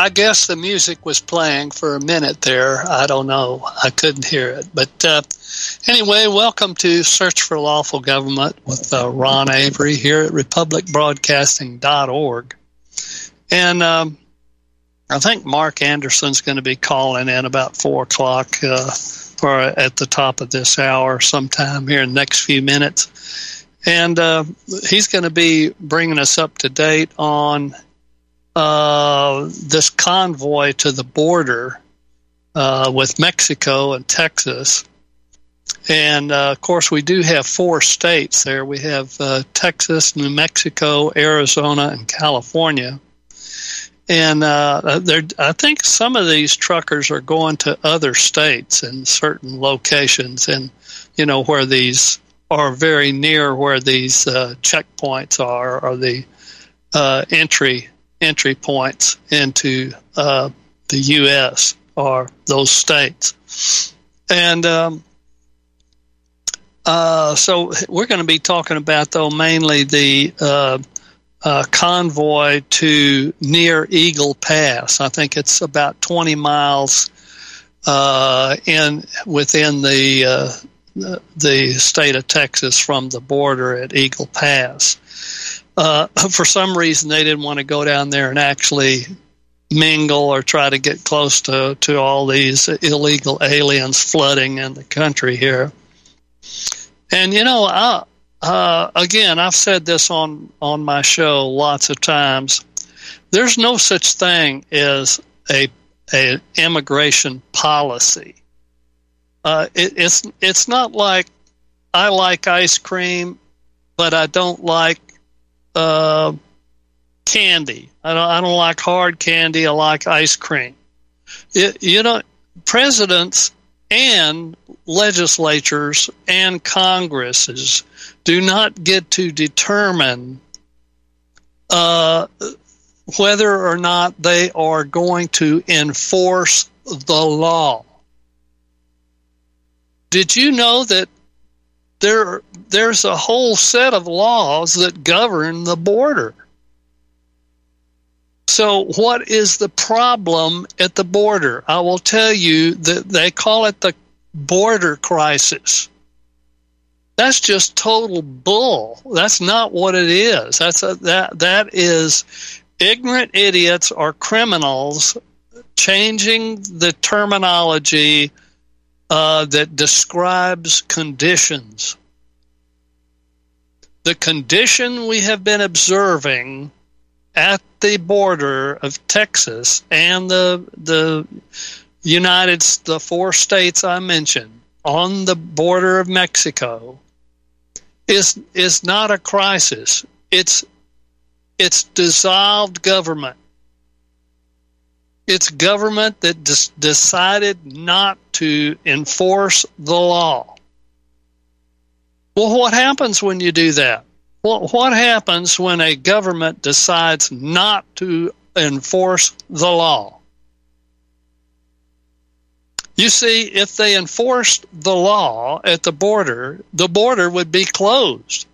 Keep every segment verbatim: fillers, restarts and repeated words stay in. I guess the music was playing for a minute there. I don't know. I couldn't hear it. But uh, anyway, welcome to Search for Lawful Government with uh, Ron Avery here at republic broadcasting dot org. And um, I think Mark Anderson's going to be calling in about four o'clock uh, or at the top of this hour sometime here in the next few minutes. And uh, he's going to be bringing us up to date on Uh, this convoy to the border uh, with Mexico and Texas. And, uh, of course, we do have four states there. We have uh, Texas, New Mexico, Arizona, and California. And uh, I think some of these truckers are going to other states and certain locations and, you know, where these are very near where these uh, checkpoints are or the uh, entry entry points into uh, the U S or those states. And um, uh, so we're going to be talking about, though, mainly the uh, uh, convoy to near Eagle Pass. I think it's about twenty miles uh, in within the uh, the state of Texas from the border at Eagle Pass. Uh, for some reason, they didn't want to go down there and actually mingle or try to get close to, to all these illegal aliens flooding in the country here. And, you know, I, uh, again, I've said this on, on my show lots of times. There's no such thing as a, a immigration policy. Uh, it, it's, it's not like I like ice cream, but I don't like Uh, candy. I don't, I don't like hard candy. I like ice cream. It, you know, presidents and legislatures and Congresses do not get to determine uh, whether or not they are going to enforce the law. Did you know that There, there's a whole set of laws that govern the border? So what is the problem at the border? I will tell you that they call it the border crisis. That's just total bull. That's not what it is. That's a, that that is ignorant idiots or criminals changing the terminology Uh, that describes conditions. The condition we have been observing at the border of Texas and the the United the four states I mentioned on the border of Mexico is is not a crisis. It's it's dissolved government. It's government that des- decided not to enforce the law. Well, what happens when you do that? Well, what happens when a government decides not to enforce the law? You see, if they enforced the law at the border, the border would be closed.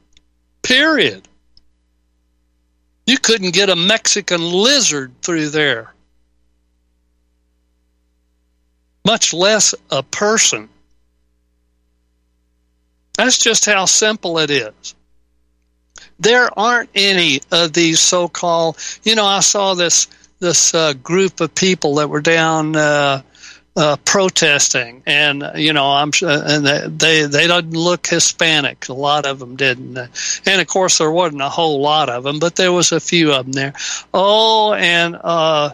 Period. You couldn't get a Mexican lizard through there, much less a person. That's just how simple it is. There aren't any of these so-called, you know, I saw this this uh, group of people that were down uh, uh, protesting, and you know, I'm and they they, they didn't look Hispanic. A lot of them didn't, and of course there wasn't a whole lot of them, but there was a few of them there. Oh, and. Uh,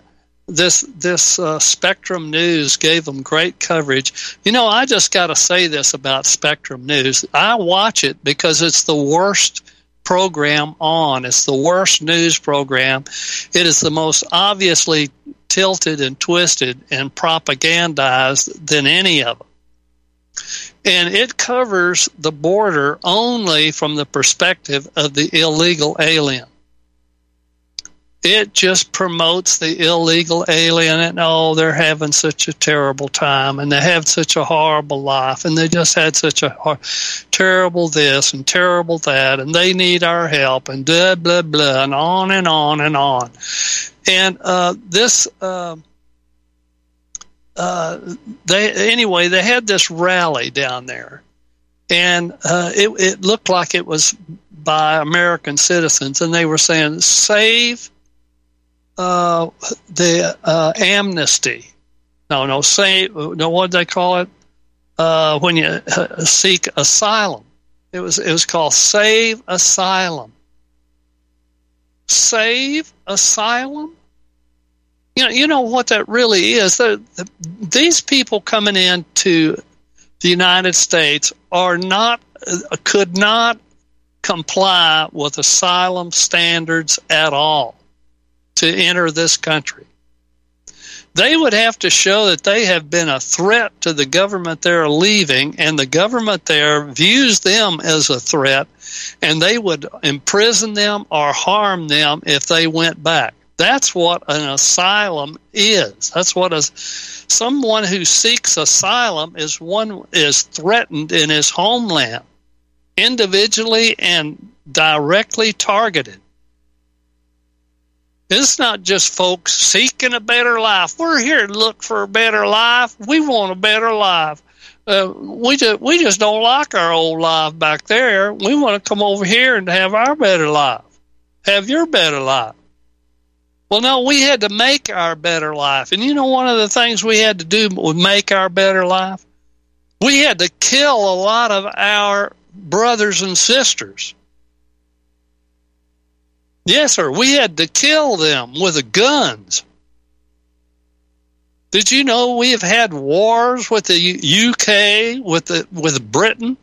This this uh, Spectrum News gave them great coverage. You know, I just got to say this about Spectrum News. I watch it because it's the worst program on. It's the worst news program. It is the most obviously tilted and twisted and propagandized than any of them. And it covers the border only from the perspective of the illegal alien. It just promotes the illegal alien, and oh, they're having such a terrible time, and they have such a horrible life, and they just had such a hor- terrible this and terrible that, and they need our help, and blah, blah, blah, and on and on and on. And uh, this, uh, uh, they anyway, they had this rally down there, and uh, it, it looked like it was by American citizens, and they were saying, save Uh, the uh, amnesty. No, no, say, no, what they call it? Uh, when you uh, seek asylum. It was, it was called Save Asylum. Save Asylum? You know, you know what that really is? The, the, these people coming into the United States are not, uh, could not comply with asylum standards at all. To enter this country, they would have to show that they have been a threat to the government they're leaving, and the government there views them as a threat, and they would imprison them or harm them if they went back. That's what an asylum is. That's what a, someone who seeks asylum is one is threatened in his homeland, individually and directly targeted. It's not just folks seeking a better life. We're here to look for a better life. We want a better life. Uh, we just we just don't like our old life back there. We want to come over here and have our better life, have your better life. Well, no, we had to make our better life. And you know one of the things we had to do was make our better life? We had to kill a lot of our brothers and sisters. Yes, sir. We had to kill them with the guns. Did you know we have had wars with the U K, with the, with Britain?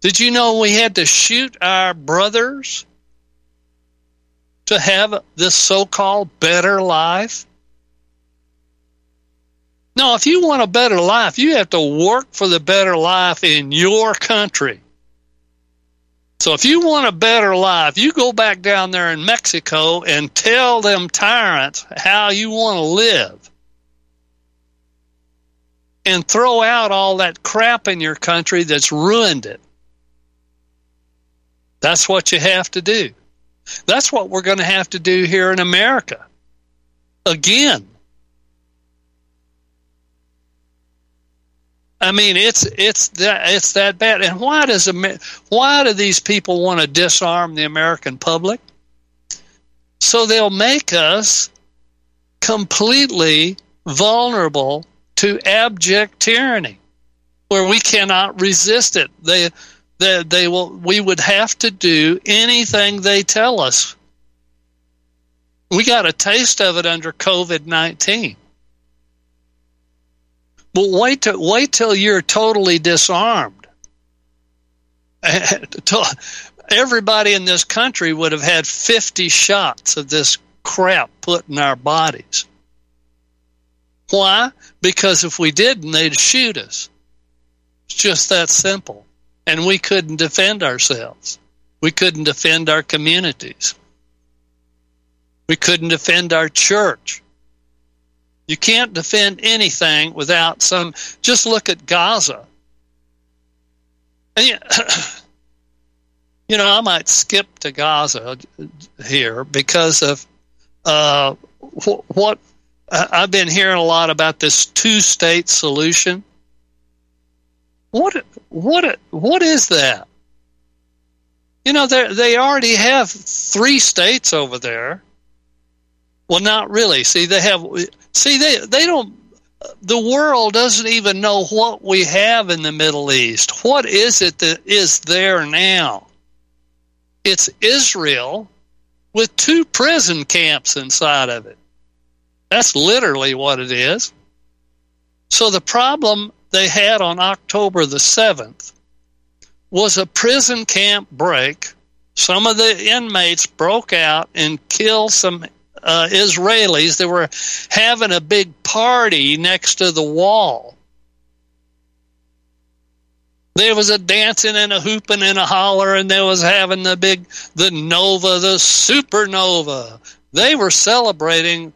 Did you know we had to shoot our brothers to have this so-called better life? No, if you want a better life, you have to work for the better life in your country. So if you want a better life, you go back down there in Mexico and tell them tyrants how you want to live and throw out all that crap in your country that's ruined it. That's what you have to do. That's what we're going to have to do here in America. Again. I mean, it's it's that it's that bad. And why does why do these people want to disarm the American public? So they'll make us completely vulnerable to abject tyranny, where we cannot resist it. They they they will. We would have to do anything they tell us. We got a taste of it under COVID nineteen. But wait till, wait till you're totally disarmed. Everybody in this country would have had fifty shots of this crap put in our bodies. Why? Because if we didn't, they'd shoot us. It's just that simple. And we couldn't defend ourselves. We couldn't defend our communities. We couldn't defend our church. You can't defend anything without some. Just look at Gaza. And you, you know, I might skip to Gaza here because of uh, wh- what I've been hearing a lot about this two-state solution. What what what is that? You know, they they already have three states over there. Well, not really. See, they have. See, they they don't. The world doesn't even know what we have in the Middle East. What is it that is there now? It's Israel with two prison camps inside of it. That's literally what it is. So the problem they had on October the seventh was a prison camp break. Some of the inmates broke out and killed some Uh, Israelis that were having a big party next to the wall. There was a dancing and a hooping and a holler, and there was having the big, the nova, the supernova. They were celebrating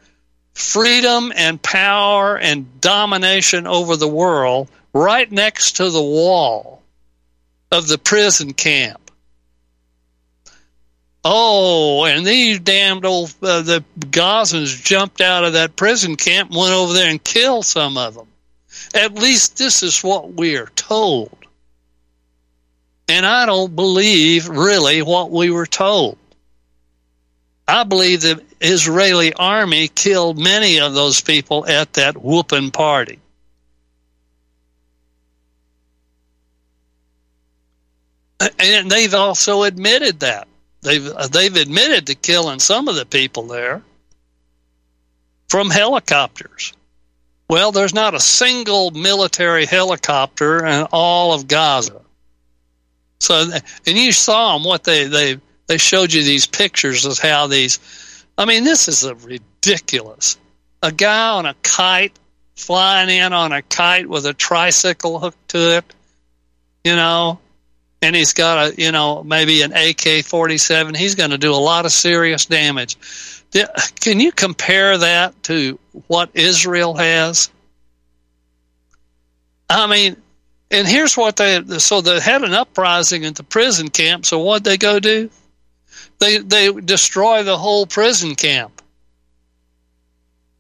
freedom and power and domination over the world right next to the wall of the prison camp. Oh, and these damned old uh, the Gazans jumped out of that prison camp and went over there and killed some of them. At least this is what we are told. And I don't believe really what we were told. I believe the Israeli army killed many of those people at that whooping party. And they've also admitted that. They've, they've admitted to killing some of the people there from helicopters. Well, there's not a single military helicopter in all of Gaza. So, and you saw them, what they, they, they showed you these pictures of how these, I mean, this is a ridiculous. A guy on a kite, flying in on a kite with a tricycle hooked to it, you know. And he's got a, you know, maybe an A K forty-seven. He's going to do a lot of serious damage. Can you compare that to what Israel has? I mean, and here's what they, so they had an uprising at the prison camp. So what'd they go do? They they destroy the whole prison camp.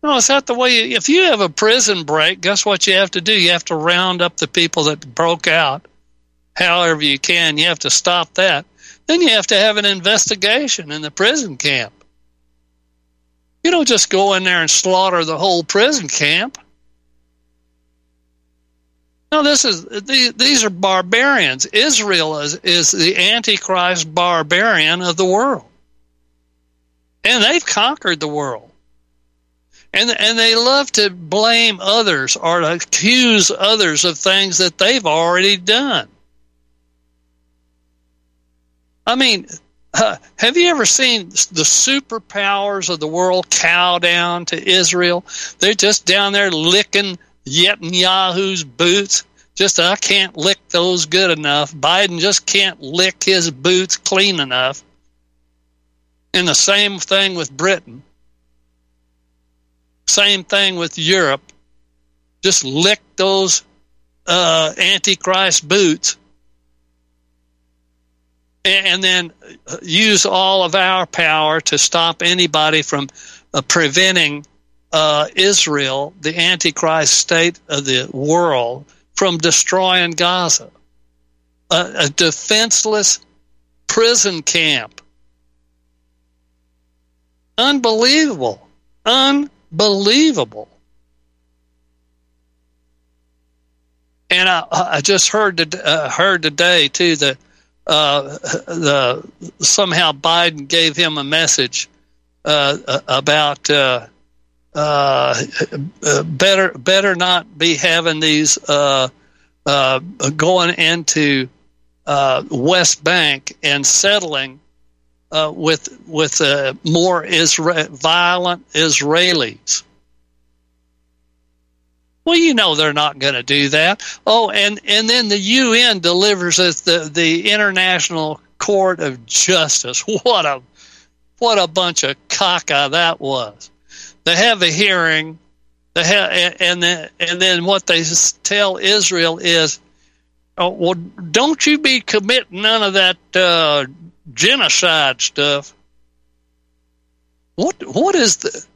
No, it's not the way, you, if you have a prison break, guess what you have to do? You have to round up the people that broke out. However you can, you have to stop that. Then you have to have an investigation in the prison camp. You don't just go in there and slaughter the whole prison camp. No, this is these, these are barbarians. Israel is, is the Antichrist barbarian of the world. And they've conquered the world. And, and they love to blame others or to accuse others of things that they've already done. I mean, uh, have you ever seen the superpowers of the world cow down to Israel? They're just down there licking Netanyahu's boots. Just, I can't lick those good enough. Biden just can't lick his boots clean enough. And the same thing with Britain. Same thing with Europe. Just lick those uh, Antichrist boots. And then use all of our power to stop anybody from uh, preventing uh, Israel, the Antichrist state of the world, from destroying Gaza. A, a defenseless prison camp. Unbelievable. Unbelievable. And I, I just heard, uh, heard today, too, that Uh, the somehow Biden gave him a message uh, about uh, uh, better better not be having these uh, uh, going into uh, West Bank and settling uh, with with uh, more Isra- violent Israelis. Well, you know they're not going to do that. Oh, and, and then the U N delivers us the, the International Court of Justice. What a what a bunch of caca that was. They have a hearing, they have, and then and then what they tell Israel is, oh, well, don't you be committing none of that uh, genocide stuff. What what is the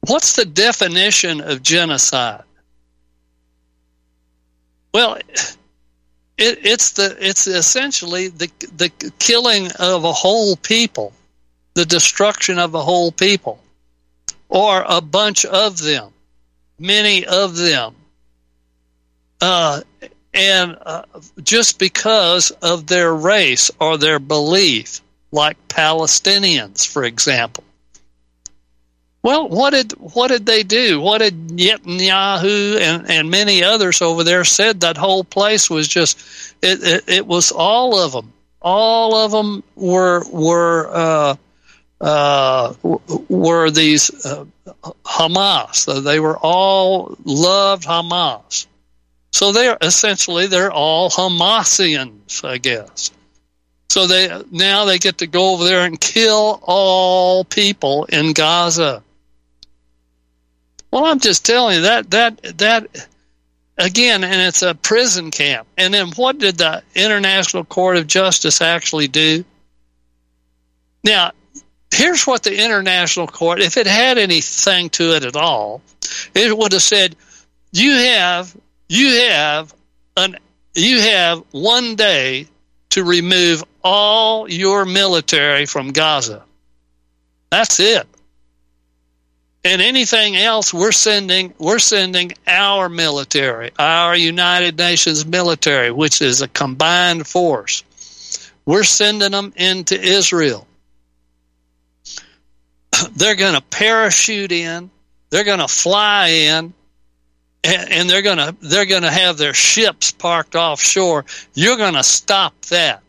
what's the definition of genocide? Well, it, it's the it's essentially the the killing of a whole people, the destruction of a whole people, or a bunch of them, many of them, uh, and uh, just because of their race or their belief, like Palestinians, for example. Well, what did what did they do? What did Netanyahu and, and many others over there said? That whole place was just it, it, it was all of them. All of them were were uh, uh, were these uh, Hamas. They were all loved Hamas. So they're essentially they're all Hamasians, I guess. So they now they get to go over there and kill all people in Gaza. Well, I'm just telling you that that that again, and it's a prison camp. And then what did the International Court of Justice actually do? Now, here's what the International Court, if it had anything to it at all, it would have said, "You have you have an you have one day to remove all your military from Gaza. That's it. And anything else, we're sending we're sending our military, our United Nations military, which is a combined force. We're sending them into Israel. They're going to parachute in, they're going to fly in, and, and they're going to they're going to have their ships parked offshore. You're going to stop that."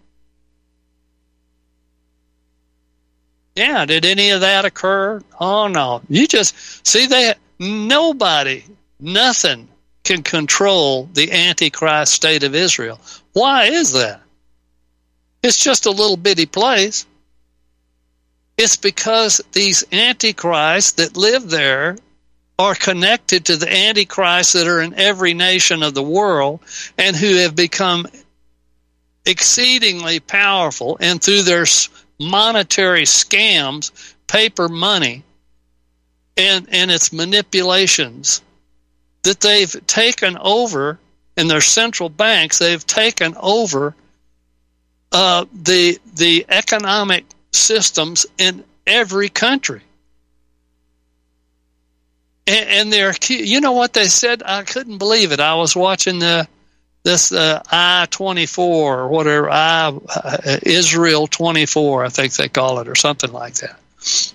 Yeah, did any of that occur? Oh, no. You just see that nobody, nothing can control the Antichrist state of Israel. Why is that? It's just a little bitty place. It's because these Antichrists that live there are connected to the Antichrists that are in every nation of the world and who have become exceedingly powerful, and through their monetary scams, paper money, and and its manipulations, that they've taken over in their central banks. They've taken over uh, the the economic systems in every country, and, and they're you know what they said. I couldn't believe it. I was watching the. This uh, I twenty-four or whatever, I, uh, Israel twenty-four, I think they call it, or something like that.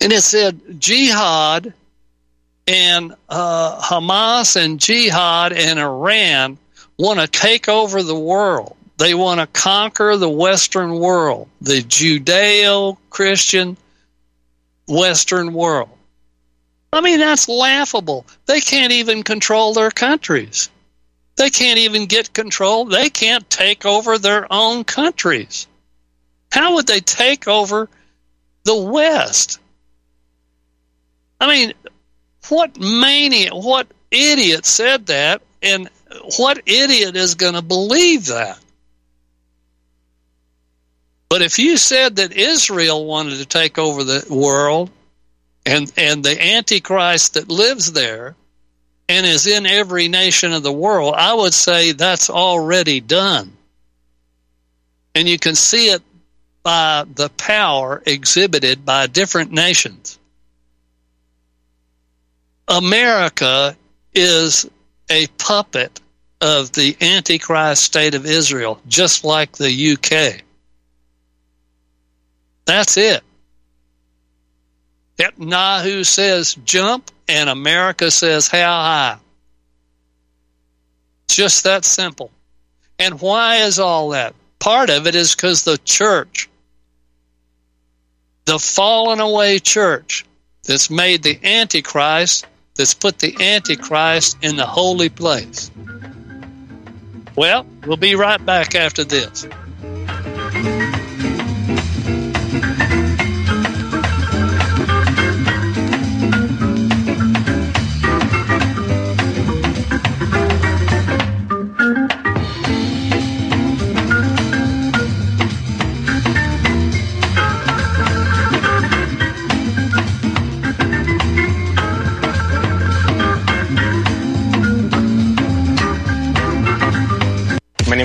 And it said jihad and uh, Hamas and jihad and Iran want to take over the world. They want to conquer the Western world, the Judeo-Christian Western world. I mean, that's laughable. They can't even control their countries. They can't even get control. They can't take over their own countries. How would they take over the West? I mean, what maniac, what idiot said that, and what idiot is going to believe that? But if you said that Israel wanted to take over the world and, and the Antichrist that lives there, and is in every nation of the world, I would say that's already done. And you can see it by the power exhibited by different nations. America is a puppet of the Antichrist state of Israel, just like the U K. That's it. Netanyahu says jump, and America says how high. Just that simple. And why is all that? Part of it is because the church, the fallen away church that's made the Antichrist, that's put the Antichrist in the holy place. Well, we'll be right back after this. My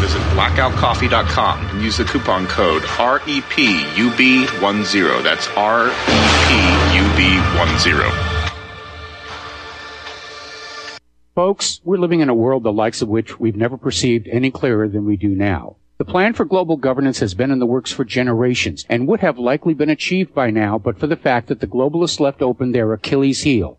Visit blackout coffee dot com and use the coupon code R E P U B ten. That's R E P U B ten. Folks, we're living in a world the likes of which we've never perceived any clearer than we do now. The plan for global governance has been in the works for generations and would have likely been achieved by now but for the fact that the globalists left open their Achilles heel.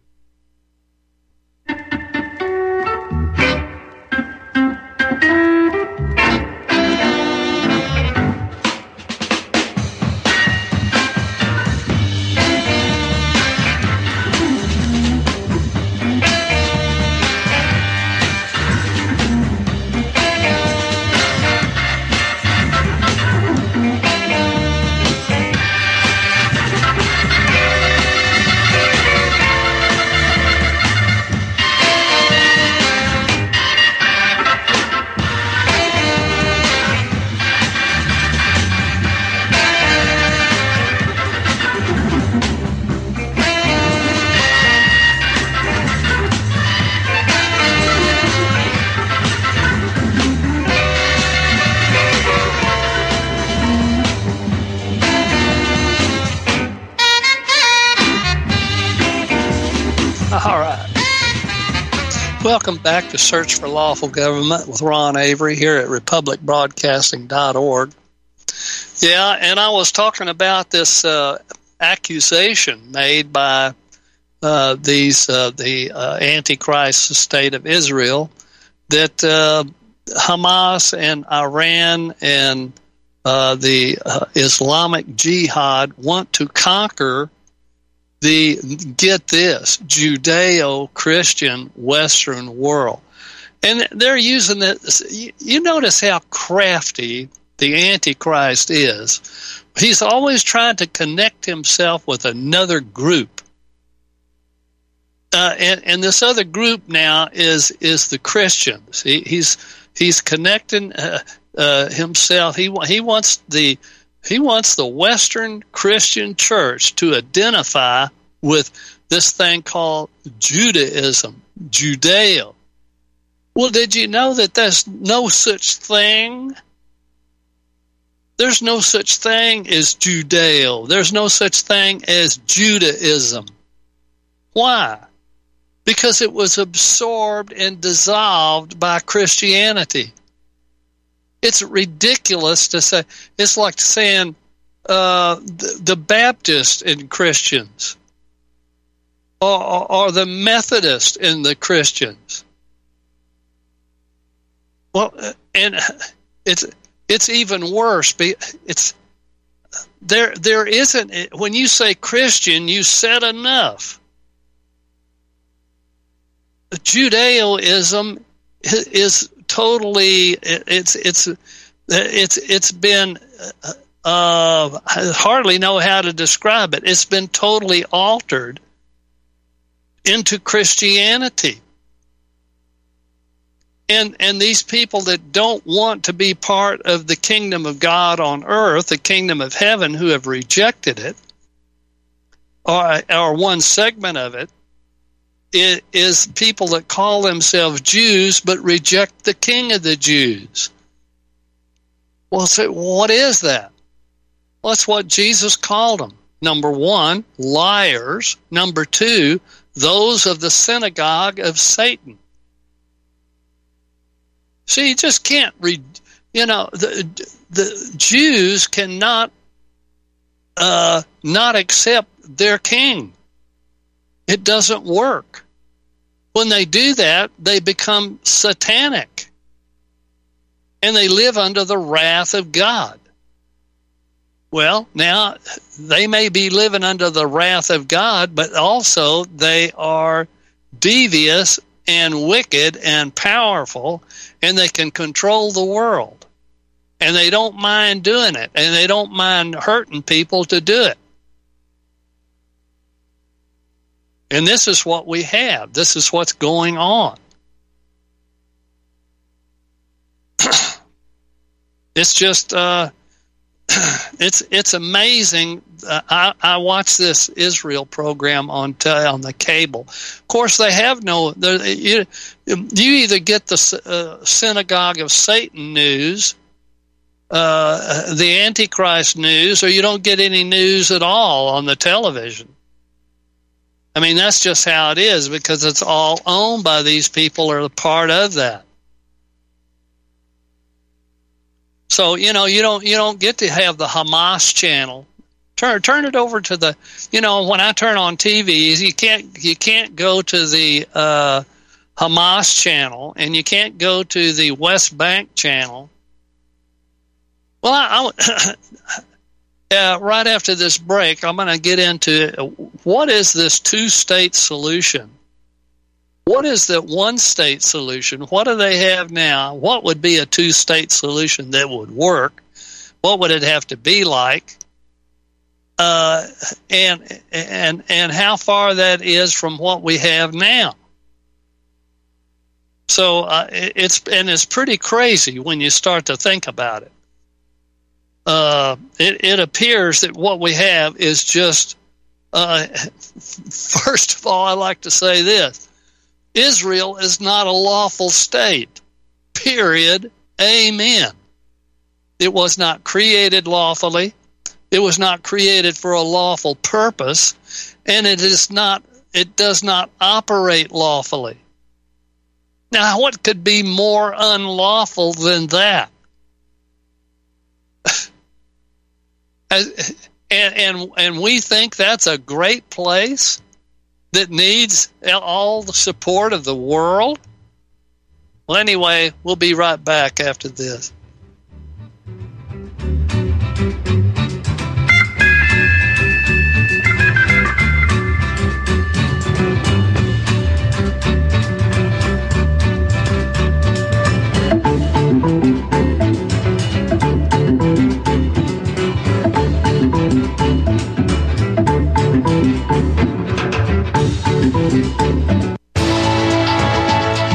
Welcome back to Search for Lawful Government with Ron Avery here at republic broadcasting dot org. Yeah, and I was talking about this uh, accusation made by uh, these uh, the uh, Antichrist state of Israel that uh, Hamas and Iran and uh, the uh, Islamic Jihad want to conquer the, get this, Judeo-Christian Western world. And they're using this. You notice how crafty the Antichrist is. He's always trying to connect himself with another group. Uh, and, and this other group now is is the Christians. He, he's he's connecting uh, uh, himself. He he wants the He wants the Western Christian church to identify with this thing called Judaism, Judeo. Well, did you know that there's no such thing? There's no such thing as Judeo. There's no such thing as Judaism. Why? Because it was absorbed and dissolved by Christianity. It's ridiculous to say. It's like saying uh, the, the Baptists and Christians, or, or, or the Methodists and the Christians. Well, and it's it's even worse. It's there there isn't, when you say Christian, you said enough. Judaism is totally, it's it's it's it's been uh, I hardly know how to describe it. It's been totally altered into Christianity. And and these people that don't want to be part of the kingdom of God on earth, the kingdom of heaven, who have rejected it, or, or one segment of it, it, is people that call themselves Jews but reject the King of the Jews. Well, so what is that? Well, that's what Jesus called them. Number one, liars. Number two, those of the synagogue of Satan. See, you just can't read, you know, the the Jews cannot uh, not accept their king. It doesn't work. When they do that, they become satanic, and they live under the wrath of God. Well, now, they may be living under the wrath of God, but also they are devious and wicked and powerful, and they can control the world, and they don't mind doing it, and they don't mind hurting people to do it. And this is what we have. This is what's going on. It's just, uh, it's it's amazing. Uh, I, I watch this Israel program on t- on the cable. Of course, they have no. You, you either get the uh, synagogue of Satan news, uh, the Antichrist news, or you don't get any news at all on the television. I mean, that's just how it is, because it's all owned by these people or a part of that. So, you know, you don't you don't get to have the Hamas channel. Turn turn it over to the, you know, when I turn on T V, you can't you can't go to the uh, Hamas channel, and you can't go to the West Bank channel. Well, I, I, uh, right after this break, I'm going to get into what is this two-state solution. What is the one-state solution? What do they have now? What would be a two-state solution that would work? What would it have to be like? Uh, and and and how far that is from what we have now? So uh, it's and it's pretty crazy when you start to think about it. Uh, it, it appears that what we have is just. Uh, first of all, I like to say this. Israel is not a lawful state, period, amen. It was not created lawfully. It was not created for a lawful purpose, and it is not. It does not operate lawfully. Now, what could be more unlawful than that? and, and, and we think that's a great place? That needs all the support of the world? Well, anyway, we'll be right back after this.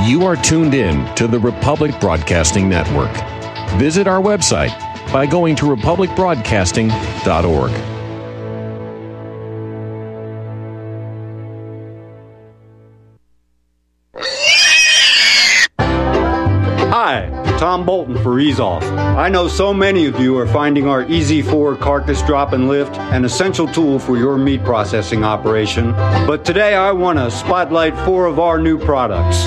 You are tuned in to the Republic Broadcasting Network. Visit our website by going to republic broadcasting dot org. Hi, Tom Bolton for Ease Off. I know so many of you are finding our Easy four carcass drop and lift an essential tool for your meat processing operation, but today I want to spotlight four of our new products.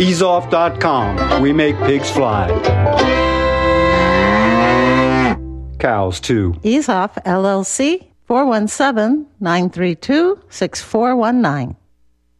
ease off dot com. We make pigs fly. Cows, too. Ease Off, L L C, four one seven, nine three two, six four one nine.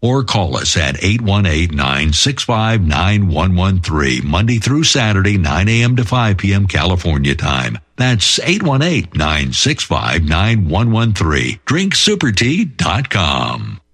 Or call us at eight one eight, nine six five, nine one one three, Monday through Saturday, nine a.m. to five p.m. California time. That's eight one eight, nine six five, nine one one three, drink super tea dot com.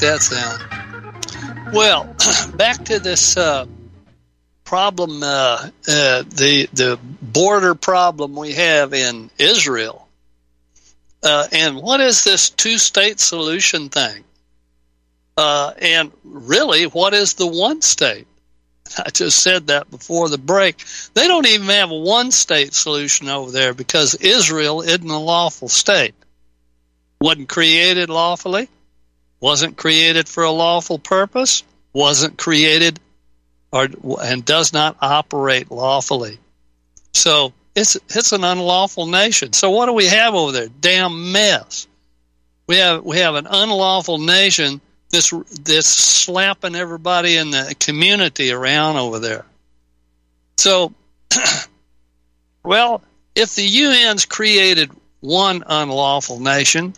That sound. Well, back to this uh, problem, uh, uh, the the border problem we have in Israel, uh, and what is this two-state solution thing? Uh, and really, what is the one state? I just said that before the break. They don't even have a one-state solution over there because Israel isn't a lawful state. Wasn't created lawfully. Wasn't created for a lawful purpose, wasn't created, or and does not operate lawfully. So it's it's an unlawful nation. So what do we have over there? Damn mess. We have we have an unlawful nation that's that's slapping everybody in the community around over there. So, well, if the U N's created one unlawful nation.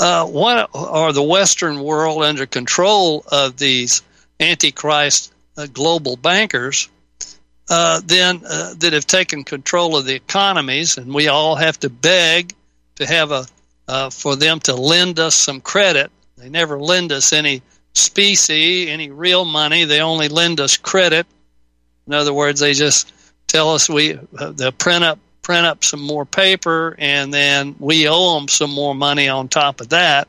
Uh, what are the Western world under control of these antichrist uh, global bankers uh, then uh, that have taken control of the economies, and we all have to beg to have a uh, for them to lend us some credit. They never lend us any specie, any real money. They only lend us credit. In other words, they just tell us we uh, they'll print up print up some more paper, and then we owe them some more money on top of that.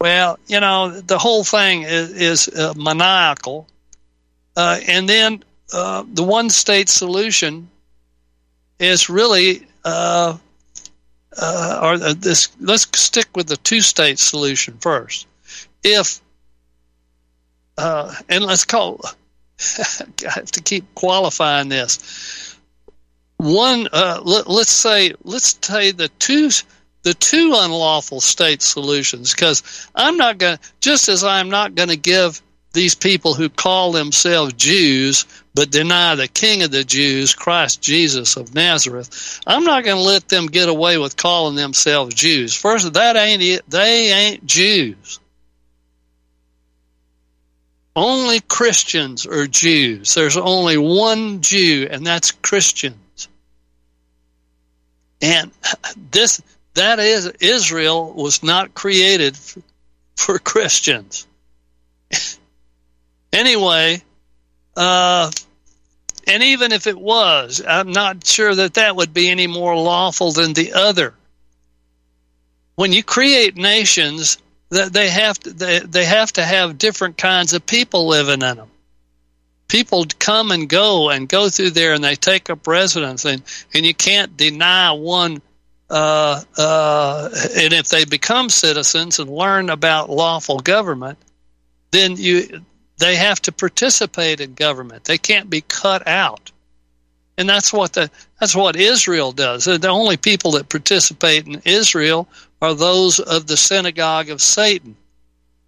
Well, you know, the whole thing is, is uh, maniacal. Uh, and then uh, the one-state solution is really, uh, uh, or this. Let's stick with the two-state solution first. If uh, and let's call, I have to keep qualifying this. One, uh, let, let's say, let's say the two. The two unlawful state solutions, because I'm not going to, just as I'm not going to give these people who call themselves Jews but deny the King of the Jews, Christ Jesus of Nazareth, I'm not going to let them get away with calling themselves Jews. First, that ain't it. They ain't Jews. Only Christians are Jews. There's only one Jew, and that's Christians. And this... That is, Israel was not created for, for Christians. Anyway, uh, and even if it was, I'm not sure that that would be any more lawful than the other. When you create nations, that they have to, they, they have to have different kinds of people living in them. People come and go and go through there, and they take up residence, and, and you can't deny one. Uh, uh, and if they become citizens and learn about lawful government, then you they have to participate in government. They can't be cut out, and that's what the that's what Israel does. The only people that participate in Israel are those of the synagogue of Satan,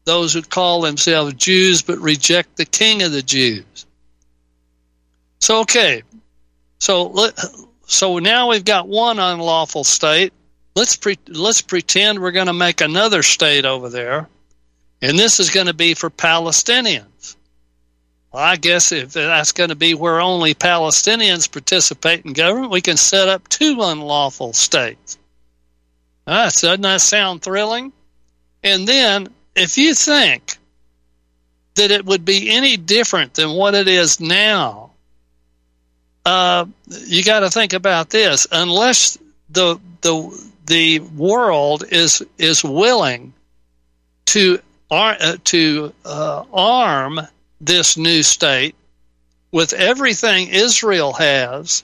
those who call themselves Jews but reject the King of the Jews. So okay, so let. So now we've got one unlawful state. Let's pre- let's pretend we're going to make another state over there, and this is going to be for Palestinians. Well, I guess if that's going to be where only Palestinians participate in government, we can set up two unlawful states. Ah, doesn't that sound thrilling? And then if you think that it would be any different than what it is now, Uh, you got to think about this. Unless the the the world is is willing to uh, to uh, arm this new state with everything Israel has,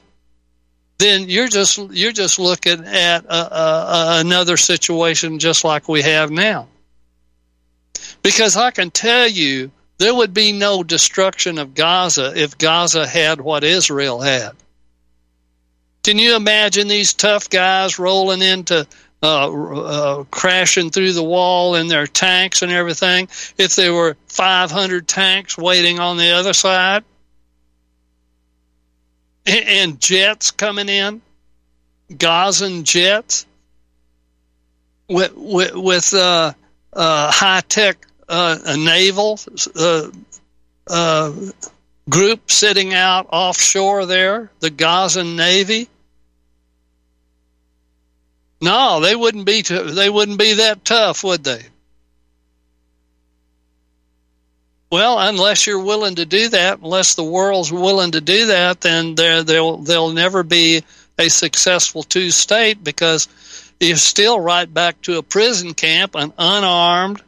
then you're just you're just looking at a, a, a another situation just like we have now. Because I can tell you, there would be no destruction of Gaza if Gaza had what Israel had. Can you imagine these tough guys rolling into, uh, uh, crashing through the wall in their tanks and everything, if there were five hundred tanks waiting on the other side and jets coming in, Gazan jets with, with, with uh, uh, high-tech Uh, a naval uh, uh, group sitting out offshore there, the Gazan Navy? No, they wouldn't be. Too, they wouldn't be that tough, would they? Well, unless you're willing to do that, unless the world's willing to do that, then there there'll there'll never be a successful two-state, because you're still right back to a prison camp, an unarmed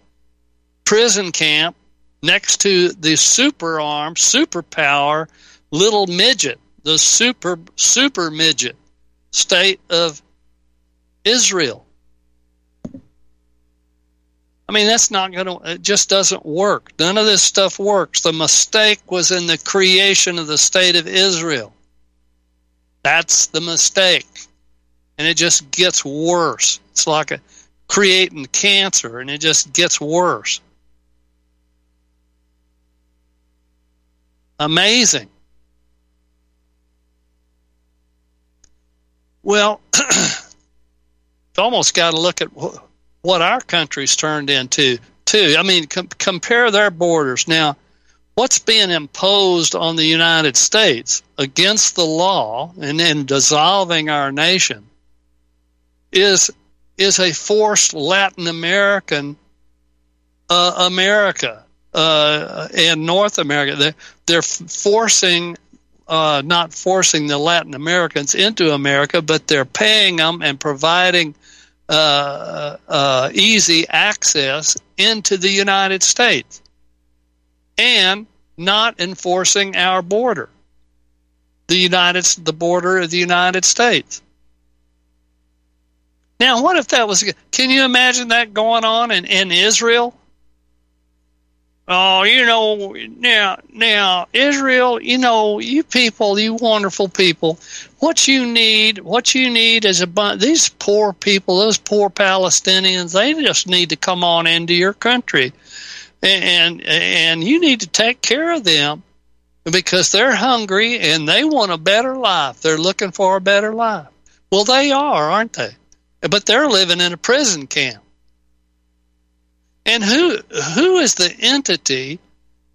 prison camp next to the super arm, superpower, little midget, the super super midget state of Israel. I mean, that's not going to, it just doesn't work. None of this stuff works. The mistake was in the creation of the state of Israel. That's the mistake. And it just gets worse. It's like a, creating cancer, and it just gets worse. Amazing. Well, you've almost got to look at wh- what our country's turned into, too. I mean, com- compare their borders. Now, what's being imposed on the United States against the law and in dissolving our nation is is a forced Latin American uh, America uh, and North America. They're, they're forcing, uh, not forcing the Latin Americans into America, but they're paying them and providing uh, uh, easy access into the United States and not enforcing our border, the United, the border of the United States. Now, what if that was – can you imagine that going on in, in Israel? Oh, you know, now, now, Israel, you know, you people, you wonderful people, what you need, what you need is a bunch – these poor people, those poor Palestinians, they just need to come on into your country, and and, and you need to take care of them because they're hungry and they want a better life. They're looking for a better life. Well, they are, aren't they? But they're living in a prison camp. And who who is the entity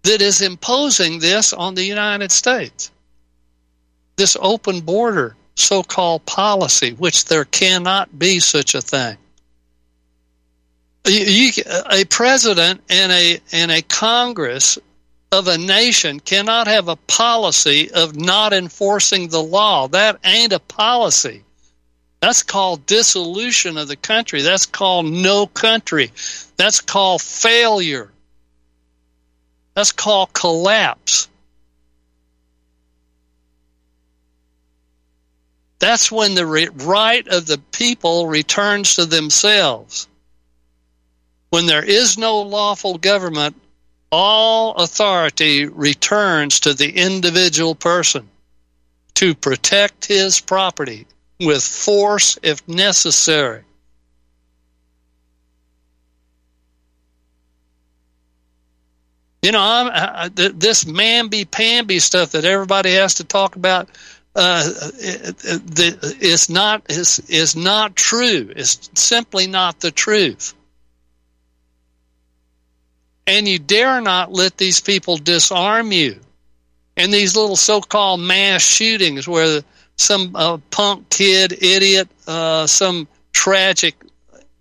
that is imposing this on the United States? This open border so-called policy, which there cannot be such a thing. You, a president and a and a Congress of a nation cannot have a policy of not enforcing the law. That ain't a policy. That's called dissolution of the country. That's called no country. That's called failure. That's called collapse. That's when the re- right of the people returns to themselves. When there is no lawful government, all authority returns to the individual person to protect his property with force if necessary. You know, I'm, I, this mamby-pamby stuff that everybody has to talk about uh, is not is is not true. It's simply not the truth. And you dare not let these people disarm you. And these little so-called mass shootings where the, some uh, punk kid, idiot, uh, some tragic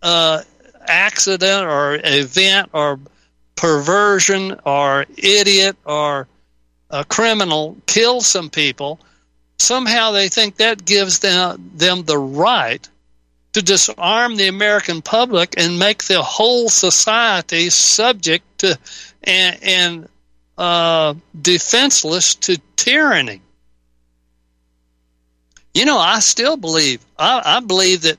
uh, accident or event or perversion or idiot or a criminal kills some people, somehow they think that gives them, them the right to disarm the American public and make the whole society subject to and, and uh, defenseless to tyranny. You know, I still believe, I, I believe that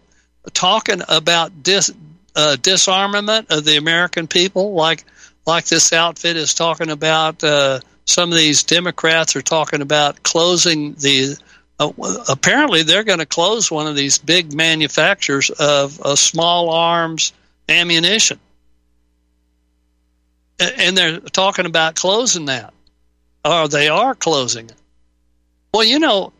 talking about dis, uh, disarmament of the American people, like like this outfit is talking about, uh, some of these Democrats are talking about closing the, uh, apparently they're going to close one of these big manufacturers of uh, small arms ammunition. And they're talking about closing that, or they are closing it. Well, you know,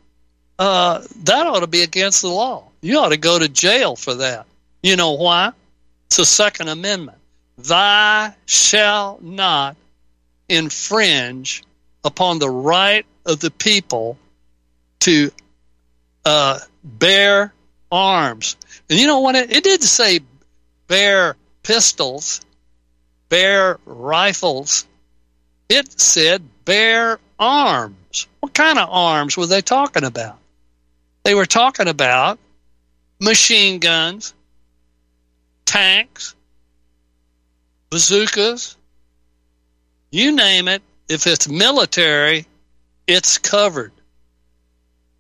Uh, that ought to be against the law. You ought to go to jail for that. You know why? It's the Second Amendment. Thou shalt not infringe upon the right of the people to uh, bear arms. And you know what? It, it didn't say bear pistols, bear rifles. It said bear arms. What kind of arms were they talking about? They were talking about machine guns, tanks, bazookas, you name it. If it's military, it's covered.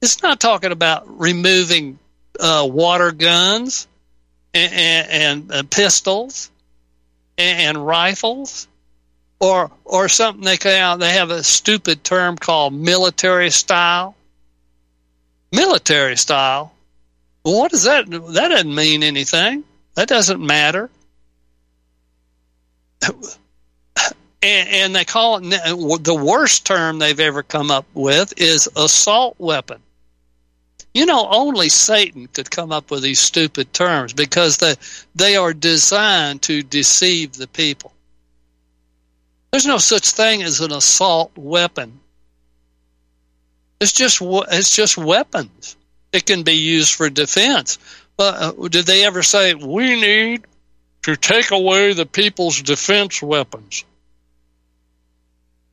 It's not talking about removing uh, water guns and, and, and pistols and, and rifles. Or, or something they can, they have a stupid term called military style. Military style. Well, what does that? That doesn't mean anything. That doesn't matter. And, and they call it, the worst term they've ever come up with is assault weapon. You know, only Satan could come up with these stupid terms because they they are designed to deceive the people. There's no such thing as an assault weapon. It's just it's just weapons. It can be used for defense. uh, did they ever say, we need to take away the people's defense weapons?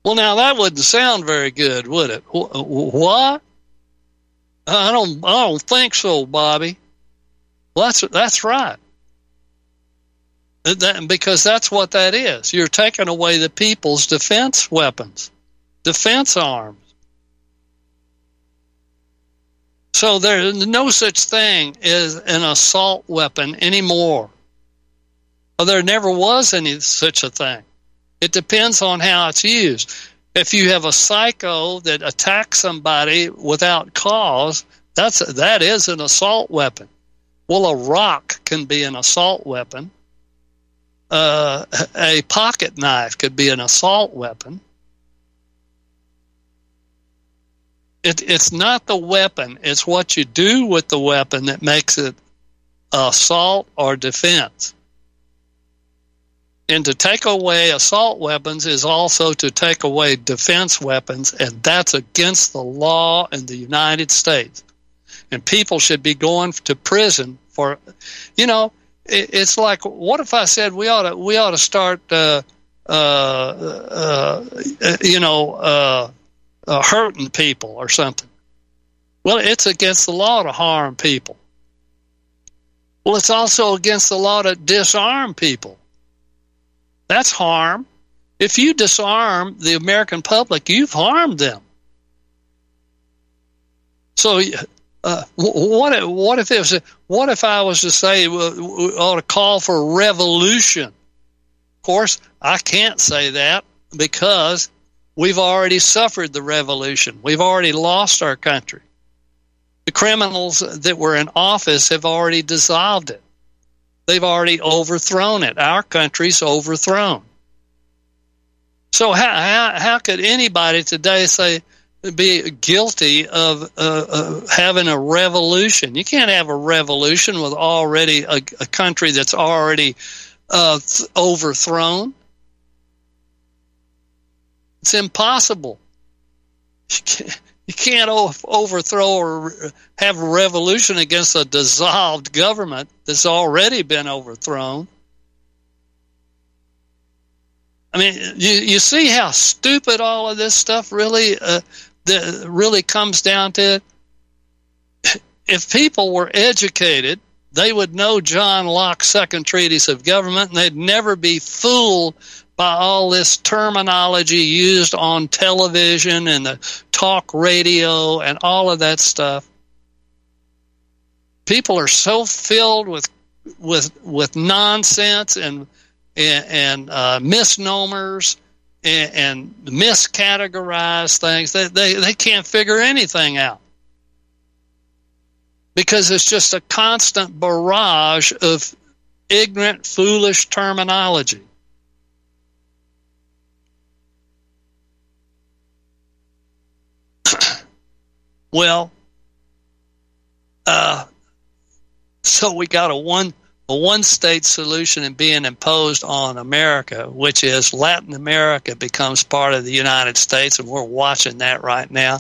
Well, now that wouldn't sound very good, would it? What? I don't. I don't think so, Bobby. Well, that's that's right. That, because that's what that is. You're taking away the people's defense weapons, defense arms. So there's no such thing as an assault weapon anymore. Well, there never was any such a thing. It depends on how it's used. If you have a psycho that attacks somebody without cause, that's that is an assault weapon. Well, a rock can be an assault weapon. Uh, a pocket knife could be an assault weapon. It, it's not the weapon. It's what you do with the weapon that makes it assault or defense. And to take away assault weapons is also to take away defense weapons, and that's against the law in the United States. And people should be going to prison for, you know, it, it's like, what if I said we ought to we ought to start, uh, uh, uh, you know, uh, uh, hurting people or something? Well, it's against the law to harm people. Well, it's also against the law to disarm people. That's harm. If you disarm the American public, you've harmed them. So, uh, what if, what if it was? What if I was to say we ought to call for revolution? Of course, I can't say that because we've already suffered the revolution. We've already lost our country. The criminals that were in office have already dissolved it. They've already overthrown it. Our country's overthrown. So how how, how could anybody today say be guilty of uh, uh, having a revolution? You can't have a revolution with already a, a country that's already uh, th- overthrown. It's impossible. You can't, you can't overthrow or have a revolution against a dissolved government that's already been overthrown. I mean, you, you see how stupid all of this stuff really uh, the, really comes down to? If people were educated, they would know John Locke's Second Treatise of Government, and they'd never be fooled by all this terminology used on television and the talk radio and all of that stuff. People are so filled with with with nonsense and and, and uh, misnomers and, and miscategorized things that they, they, they can't figure anything out because it's just a constant barrage of ignorant, foolish terminology. Well, uh, so we got a one a one state solution and being imposed on America, which is Latin America becomes part of the United States, and we're watching that right now.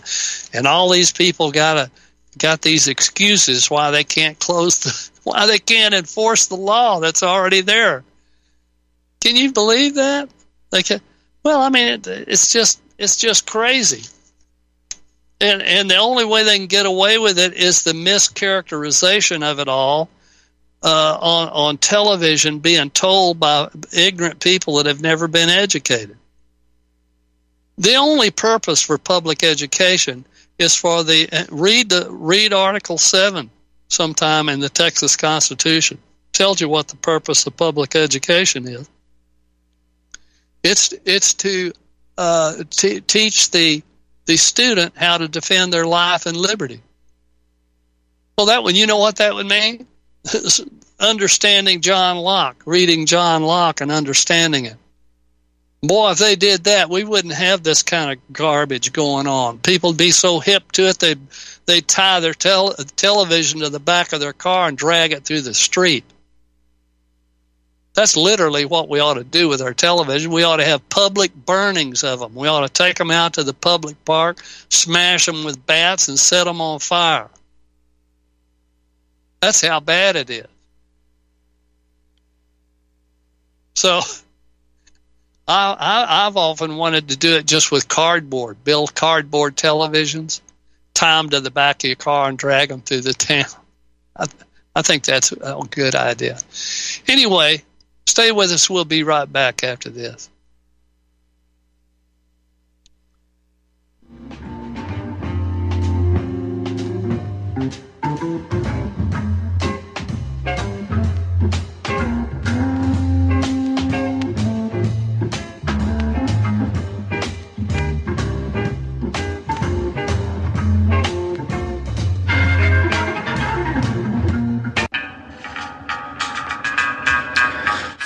And all these people gotta got these excuses why they can't close the, why they can't enforce the law that's already there. Can you believe that? They can, well, I mean, it, it's just it's just crazy. And, and the only way they can get away with it is the mischaracterization of it all uh, on, on television being told by ignorant people that have never been educated. The only purpose for public education is for the read the read Article seven sometime in the Texas Constitution. It tells you what the purpose of public education is. It's it's to uh, t- teach the the student how to defend their life and liberty. Well, that one, you know what that would mean? Understanding John Locke, reading John Locke and understanding it. Boy, if they did that, we wouldn't have this kind of garbage going on. People would be so hip to it, they'd, they'd tie their tel- television to the back of their car and drag it through the street. That's literally what we ought to do with our television. We ought to have public burnings of them. We ought to take them out to the public park, smash them with bats, and set them on fire. That's how bad it is. So I, I, I've often wanted to do it just with cardboard, build cardboard televisions, tie them to the back of your car and drag them through the town. I, I think that's a good idea. Anyway, stay with us. We'll be right back after this.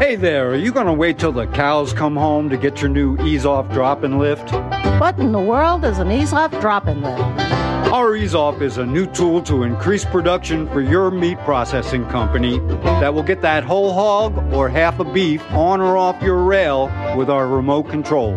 Hey there, are you going to wait till the cows come home to get your new Ease Off drop and lift? What in the world is an Ease Off drop and lift? Our Ease Off is a new tool to increase production for your meat processing company that will get that whole hog or half a beef on or off your rail with our remote control.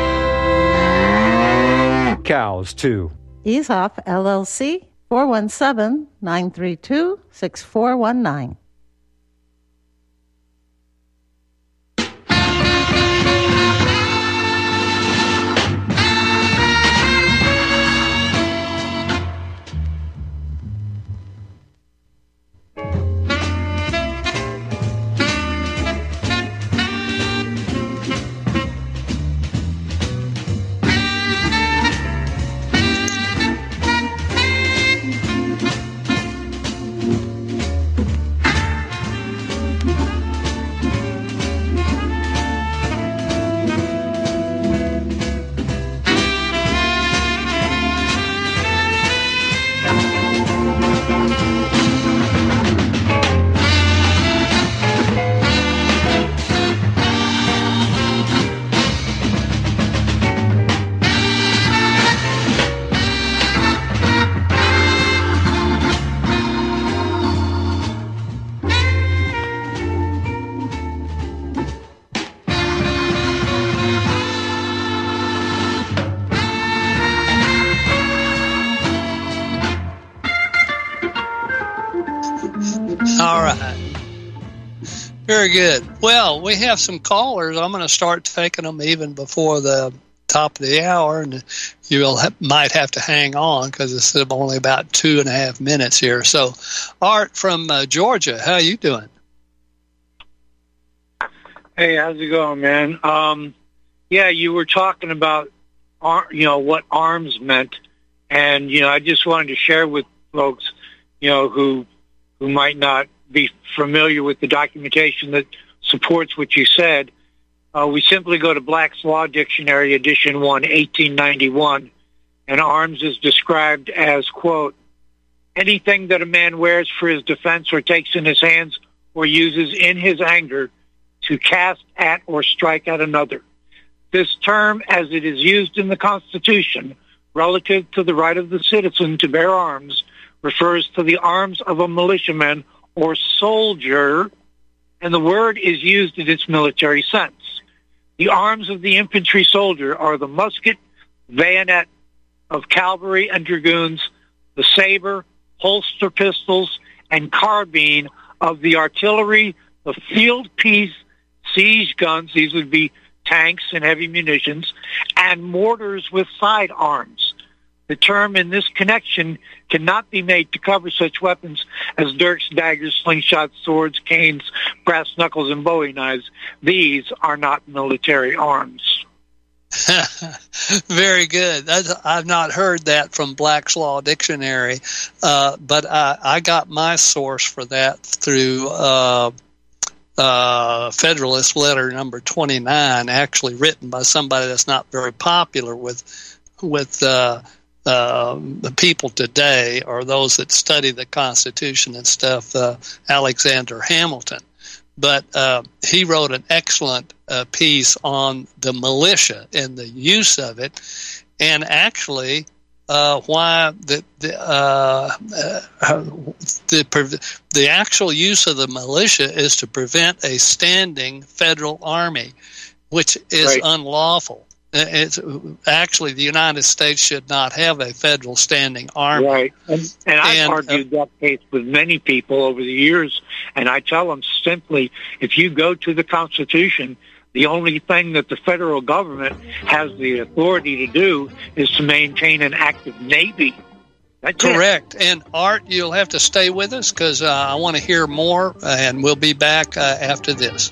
Cows too. Ease Off L L C, four one seven nine three two six four one nine. Very good. Well, we have some callers. I'm going to start taking them even before the top of the hour, and you will ha- might have to hang on because it's only about two and a half minutes here. So, Art from uh, Georgia, how you doing? Hey, how's it going, man? Um, yeah, you were talking about ar- you know what arms meant, and you know I just wanted to share with folks, you know, who who might not be familiar with the documentation that supports what you said. Uh, we simply go to Black's Law Dictionary, edition one, eighteen ninety-one, and arms is described as, quote, anything that a man wears for his defense or takes in his hands or uses in his anger to cast at or strike at another. This term, as it is used in the Constitution, relative to the right of the citizen to bear arms, refers to the arms of a militiaman or soldier, and the word is used in its military sense. The arms of the infantry soldier are the musket, bayonet of cavalry and dragoons, the saber, holster pistols, and carbine of the artillery, the field piece, siege guns, these would be tanks and heavy munitions, and mortars with sidearms. The term in this connection cannot be made to cover such weapons as dirks, daggers, slingshots, swords, canes, brass knuckles, and bowie knives. These are not military arms. Very good. That's, I've not heard that from Black's Law Dictionary, uh, but I, I got my source for that through uh, uh, Federalist letter number twenty-nine, actually written by somebody that's not very popular with with. Uh, Uh, the people today are those that study the Constitution and stuff, uh, Alexander Hamilton. But uh, he wrote an excellent uh, piece on the militia and the use of it, and actually uh, why the the, uh, uh, the the actual use of the militia is to prevent a standing federal army, which is right. Unlawful. It's actually, the United States should not have a federal standing army. Right, and, and I've and, argued uh, that case with many people over the years, and I tell them simply, if you go to the Constitution, the only thing that the federal government has the authority to do is to maintain an active Navy. That's correct. It. And Art, you'll have to stay with us because uh, I want to hear more, uh, and we'll be back uh, after this.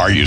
Are you